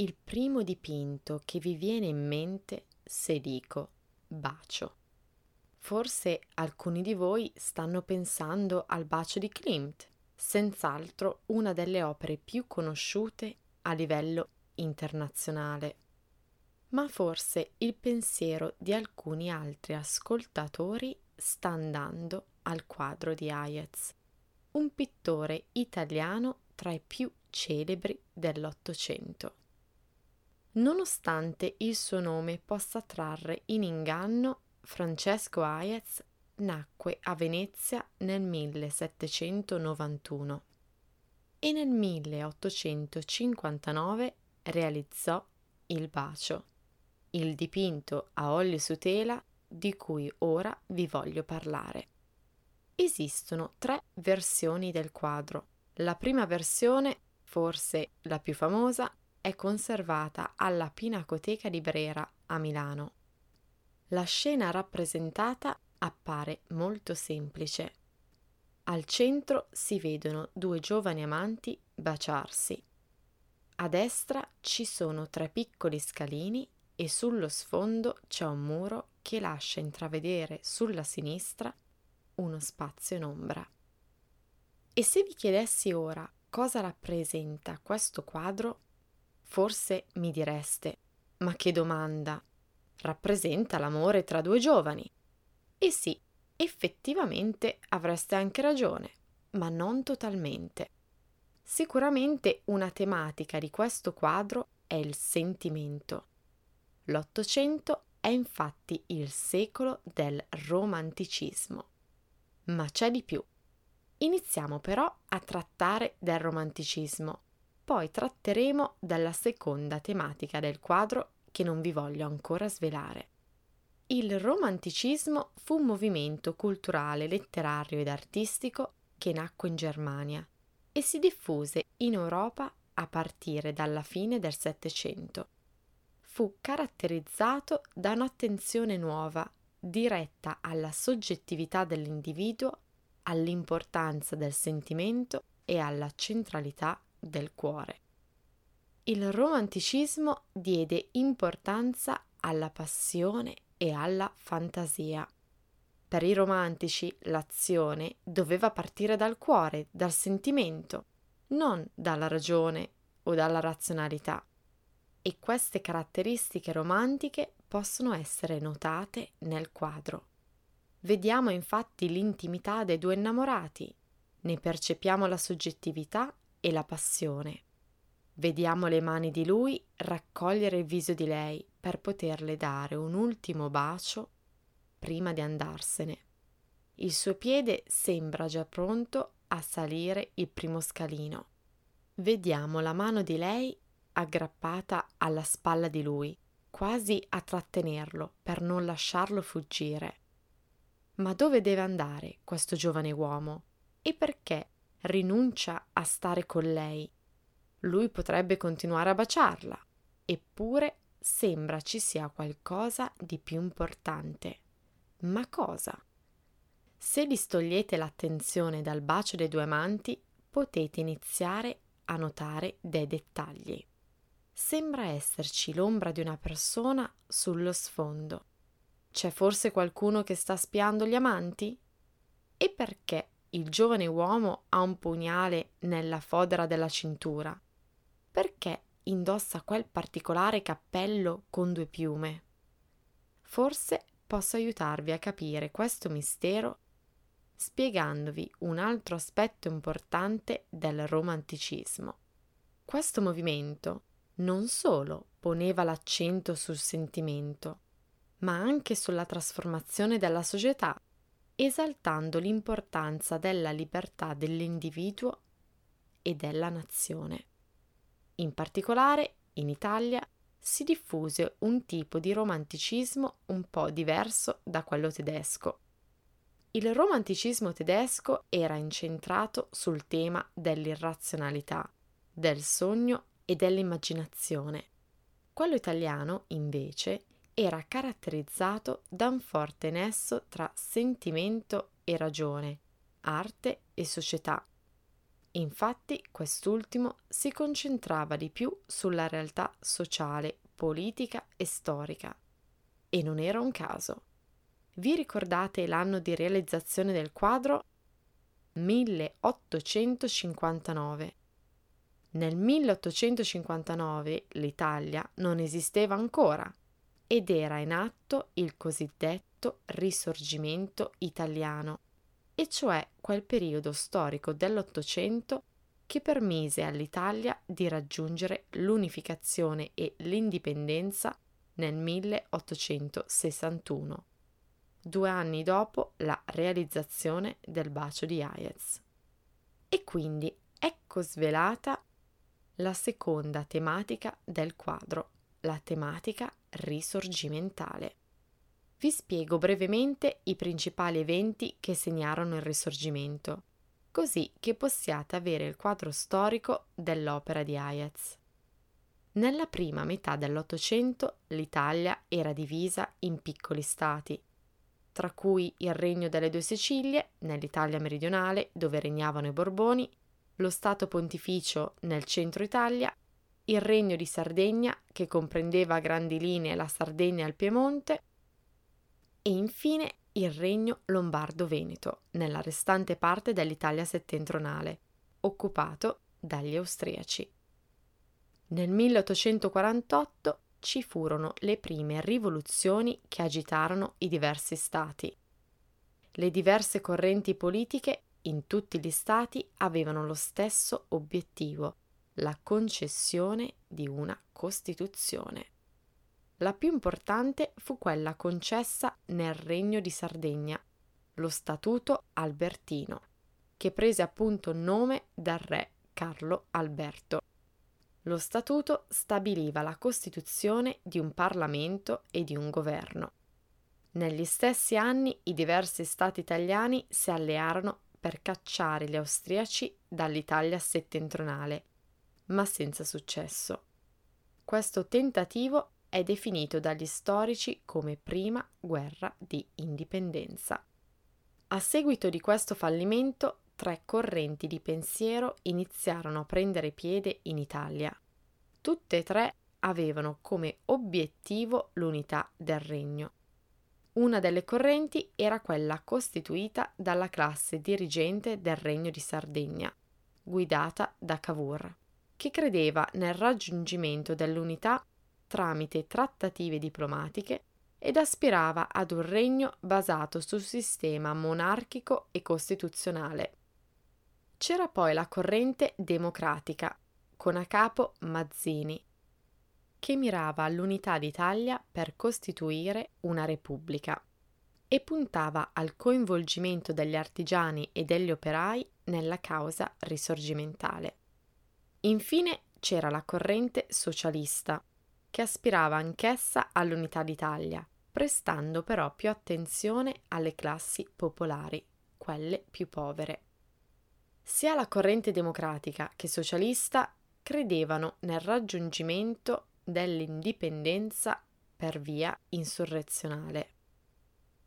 il primo dipinto che vi viene in mente se dico bacio? Forse alcuni di voi stanno pensando al bacio di Klimt, senz'altro una delle opere più conosciute a livello internazionale. Ma forse il pensiero di alcuni altri ascoltatori sta andando al quadro di Hayez, un pittore italiano tra i più celebri dell'Ottocento. Nonostante il suo nome possa trarre in inganno, Francesco Hayez nacque a Venezia nel 1791 e nel 1859 realizzò Il bacio, il dipinto a olio su tela di cui ora vi voglio parlare. Esistono tre versioni del quadro. La prima versione, forse la più famosa, è conservata alla Pinacoteca di Brera a Milano. La scena rappresentata appare molto semplice. Al centro si vedono due giovani amanti baciarsi. A destra ci sono tre piccoli scalini e sullo sfondo c'è un muro che lascia intravedere sulla sinistra uno spazio in ombra. E se vi chiedessi ora cosa rappresenta questo quadro, forse mi direste: ma che domanda! Rappresenta l'amore tra due giovani. E sì, effettivamente avreste anche ragione, ma non totalmente. Sicuramente una tematica di questo quadro è il sentimento. L'Ottocento è infatti il secolo del romanticismo. Ma c'è di più. Iniziamo però a trattare del romanticismo, poi tratteremo della seconda tematica del quadro che non vi voglio ancora svelare. Il romanticismo fu un movimento culturale, letterario ed artistico che nacque in Germania e si diffuse in Europa a partire dalla fine del Settecento. Fu caratterizzato da un'attenzione nuova, diretta alla soggettività dell'individuo, all'importanza del sentimento e alla centralità del cuore. Il romanticismo diede importanza alla passione e alla fantasia. Per i romantici l'azione doveva partire dal cuore, dal sentimento, non dalla ragione o dalla razionalità. E queste caratteristiche romantiche possono essere notate nel quadro. Vediamo infatti l'intimità dei due innamorati, ne percepiamo la soggettività e la passione. Vediamo le mani di lui raccogliere il viso di lei per poterle dare un ultimo bacio prima di andarsene. Il suo piede sembra già pronto a salire il primo scalino. Vediamo la mano di lei aggrappata alla spalla di lui, quasi a trattenerlo per non lasciarlo fuggire. Ma dove deve andare questo giovane uomo? E perché rinuncia a stare con lei? Lui potrebbe continuare a baciarla, eppure sembra ci sia qualcosa di più importante. Ma cosa? Se distogliete l'attenzione dal bacio dei due amanti, potete iniziare a notare dei dettagli. Sembra esserci l'ombra di una persona sullo sfondo. C'è forse qualcuno che sta spiando gli amanti? E perché il giovane uomo ha un pugnale nella fodera della cintura? Perché indossa quel particolare cappello con due piume? Forse posso aiutarvi a capire questo mistero spiegandovi un altro aspetto importante del romanticismo. Questo movimento non solo poneva l'accento sul sentimento, ma anche sulla trasformazione della società, esaltando l'importanza della libertà dell'individuo e della nazione. In particolare, in Italia si diffuse un tipo di romanticismo un po' diverso da quello tedesco. Il romanticismo tedesco era incentrato sul tema dell'irrazionalità, del sogno e dell'immaginazione. Quello italiano, invece, era caratterizzato da un forte nesso tra sentimento e ragione, arte e società. Infatti, quest'ultimo si concentrava di più sulla realtà sociale, politica e storica. E non era un caso. Vi ricordate l'anno di realizzazione del quadro? 1859. Nel 1859 l'Italia non esisteva ancora ed era in atto il cosiddetto Risorgimento italiano, e cioè quel periodo storico dell'Ottocento che permise all'Italia di raggiungere l'unificazione e l'indipendenza nel 1861, 2 anni dopo la realizzazione del Bacio di Hayez. E quindi ecco svelata la seconda tematica del quadro, la tematica risorgimentale. Vi spiego brevemente i principali eventi che segnarono il Risorgimento, così che possiate avere il quadro storico dell'opera di Hayez. Nella prima metà dell'Ottocento l'Italia era divisa in piccoli stati, tra cui il Regno delle Due Sicilie nell'Italia meridionale, dove regnavano i Borboni, lo Stato Pontificio nel centro Italia, il Regno di Sardegna, che comprendeva a grandi linee la Sardegna e il Piemonte, e infine il Regno Lombardo-Veneto, nella restante parte dell'Italia settentrionale, occupato dagli austriaci. Nel 1848 ci furono le prime rivoluzioni che agitarono i diversi stati. Le diverse correnti politiche in tutti gli stati avevano lo stesso obiettivo, la concessione di una Costituzione. La più importante fu quella concessa nel Regno di Sardegna, lo Statuto Albertino, che prese appunto nome dal re Carlo Alberto. Lo Statuto stabiliva la costituzione di un Parlamento e di un governo. Negli stessi anni i diversi stati italiani si allearono per cacciare gli austriaci dall'Italia settentrionale, ma senza successo. Questo tentativo è definito dagli storici come prima guerra di indipendenza. A seguito di questo fallimento, 3 correnti di pensiero iniziarono a prendere piede in Italia. Tutte e 3 avevano come obiettivo l'unità del regno. Una delle correnti era quella costituita dalla classe dirigente del Regno di Sardegna, guidata da Cavour, che credeva nel raggiungimento dell'unità tramite trattative diplomatiche ed aspirava ad un regno basato sul sistema monarchico e costituzionale. C'era poi la corrente democratica, con a capo Mazzini, che mirava all'unità d'Italia per costituire una repubblica e puntava al coinvolgimento degli artigiani e degli operai nella causa risorgimentale. Infine c'era la corrente socialista, che aspirava anch'essa all'unità d'Italia, prestando però più attenzione alle classi popolari, quelle più povere. Sia la corrente democratica che socialista credevano nel raggiungimento dell'indipendenza per via insurrezionale.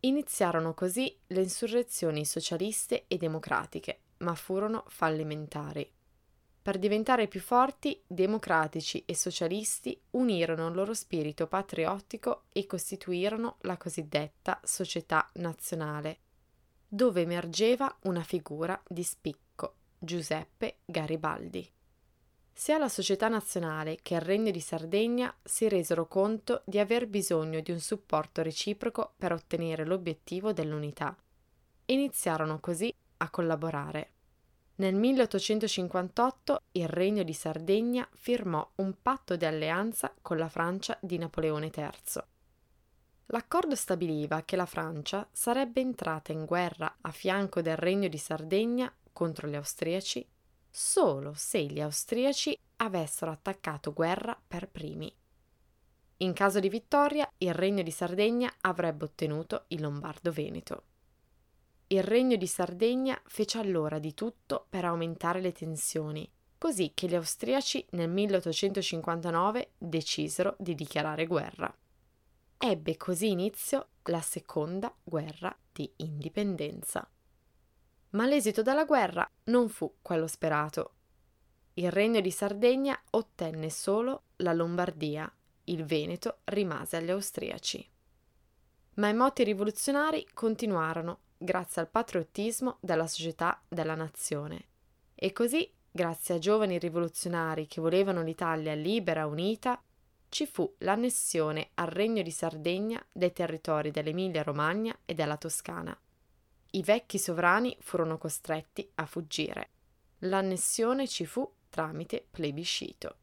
Iniziarono così le insurrezioni socialiste e democratiche, ma furono fallimentari. Per diventare più forti, democratici e socialisti unirono il loro spirito patriottico e costituirono la cosiddetta Società Nazionale, dove emergeva una figura di spicco, Giuseppe Garibaldi. Sia la Società Nazionale che il Regno di Sardegna si resero conto di aver bisogno di un supporto reciproco per ottenere l'obiettivo dell'unità. Iniziarono così a collaborare. Nel 1858 il Regno di Sardegna firmò un patto di alleanza con la Francia di Napoleone III. L'accordo stabiliva che la Francia sarebbe entrata in guerra a fianco del Regno di Sardegna contro gli austriaci solo se gli austriaci avessero attaccato guerra per primi. In caso di vittoria, il Regno di Sardegna avrebbe ottenuto il Lombardo-Veneto. Il Regno di Sardegna fece allora di tutto per aumentare le tensioni, così che gli austriaci nel 1859 decisero di dichiarare guerra. Ebbe così inizio la seconda guerra di indipendenza. Ma l'esito della guerra non fu quello sperato. Il Regno di Sardegna ottenne solo la Lombardia, il Veneto rimase agli austriaci. Ma i moti rivoluzionari continuarono grazie al patriottismo della società della nazione. E così, grazie a giovani rivoluzionari che volevano l'Italia libera e unita, ci fu l'annessione al Regno di Sardegna dei territori dell'Emilia-Romagna e della Toscana. I vecchi sovrani furono costretti a fuggire. L'annessione ci fu tramite plebiscito.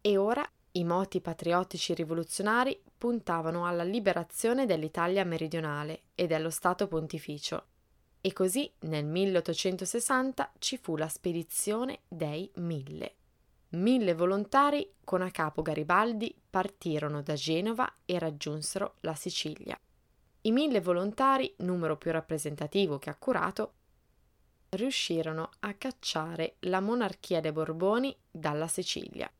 E ora i moti patriottici rivoluzionari puntavano alla liberazione dell'Italia meridionale e dello Stato Pontificio. E così nel 1860 ci fu la spedizione dei 1000. 1000 volontari con a capo Garibaldi partirono da Genova e raggiunsero la Sicilia. I 1000 volontari, numero più rappresentativo che accurato, riuscirono a cacciare la monarchia dei Borboni dalla Sicilia.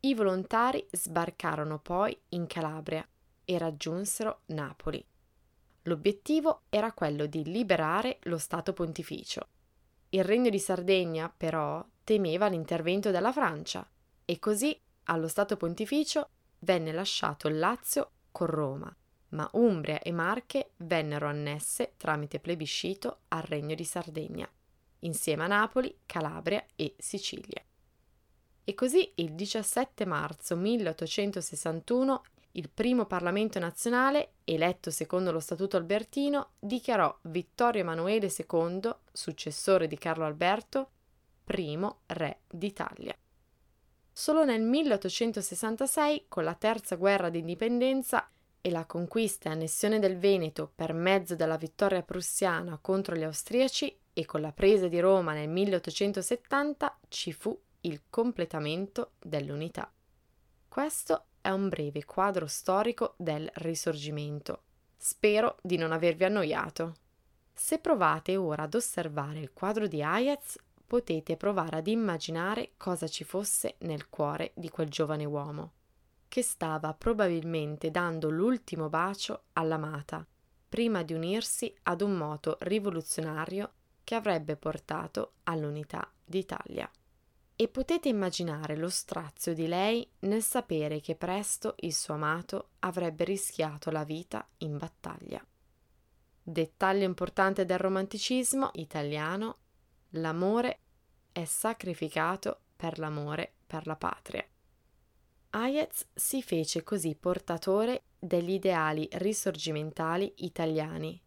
I volontari sbarcarono poi in Calabria e raggiunsero Napoli. L'obiettivo era quello di liberare lo Stato Pontificio. Il Regno di Sardegna, però, temeva l'intervento della Francia e così allo Stato Pontificio venne lasciato il Lazio con Roma, ma Umbria e Marche vennero annesse tramite plebiscito al Regno di Sardegna, insieme a Napoli, Calabria e Sicilia. E così il 17 marzo 1861 il primo Parlamento nazionale, eletto secondo lo Statuto Albertino, dichiarò Vittorio Emanuele II, successore di Carlo Alberto, primo re d'Italia. Solo nel 1866, con la terza guerra d'indipendenza e la conquista e annessione del Veneto per mezzo della vittoria prussiana contro gli austriaci e con la presa di Roma nel 1870, ci fu il completamento dell'unità. Questo è un breve quadro storico del Risorgimento. Spero di non avervi annoiato. Se provate ora ad osservare il quadro di Hayez, potete provare ad immaginare cosa ci fosse nel cuore di quel giovane uomo, che stava probabilmente dando l'ultimo bacio all'amata, prima di unirsi ad un moto rivoluzionario che avrebbe portato all'unità d'Italia. E potete immaginare lo strazio di lei nel sapere che presto il suo amato avrebbe rischiato la vita in battaglia. Dettaglio importante del romanticismo italiano: l'amore è sacrificato per l'amore per la patria. Hayez si fece così portatore degli ideali risorgimentali italiani,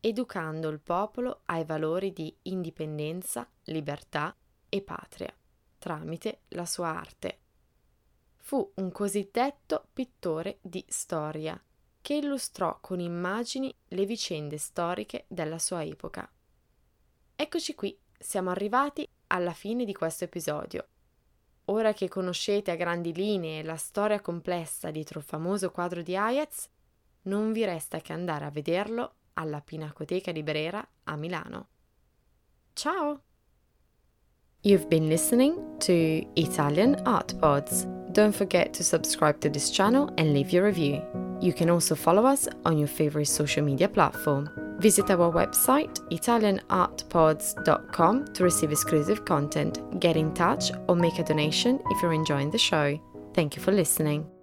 educando il popolo ai valori di indipendenza, libertà e patria tramite la sua arte. Fu un cosiddetto pittore di storia che illustrò con immagini le vicende storiche della sua epoca. Eccoci qui. Siamo arrivati alla fine di questo episodio. Ora che conoscete a grandi linee la storia complessa dietro il famoso quadro di Hayez, non vi resta che andare a vederlo alla Pinacoteca di Brera a Milano. Ciao! You've been listening to Italian Art Pods. Don't forget to subscribe to this channel and leave your review. You can also follow us on your favorite social media platform. Visit our website italianartpods.com to receive exclusive content, get in touch or make a donation if you're enjoying the show. Thank you for listening.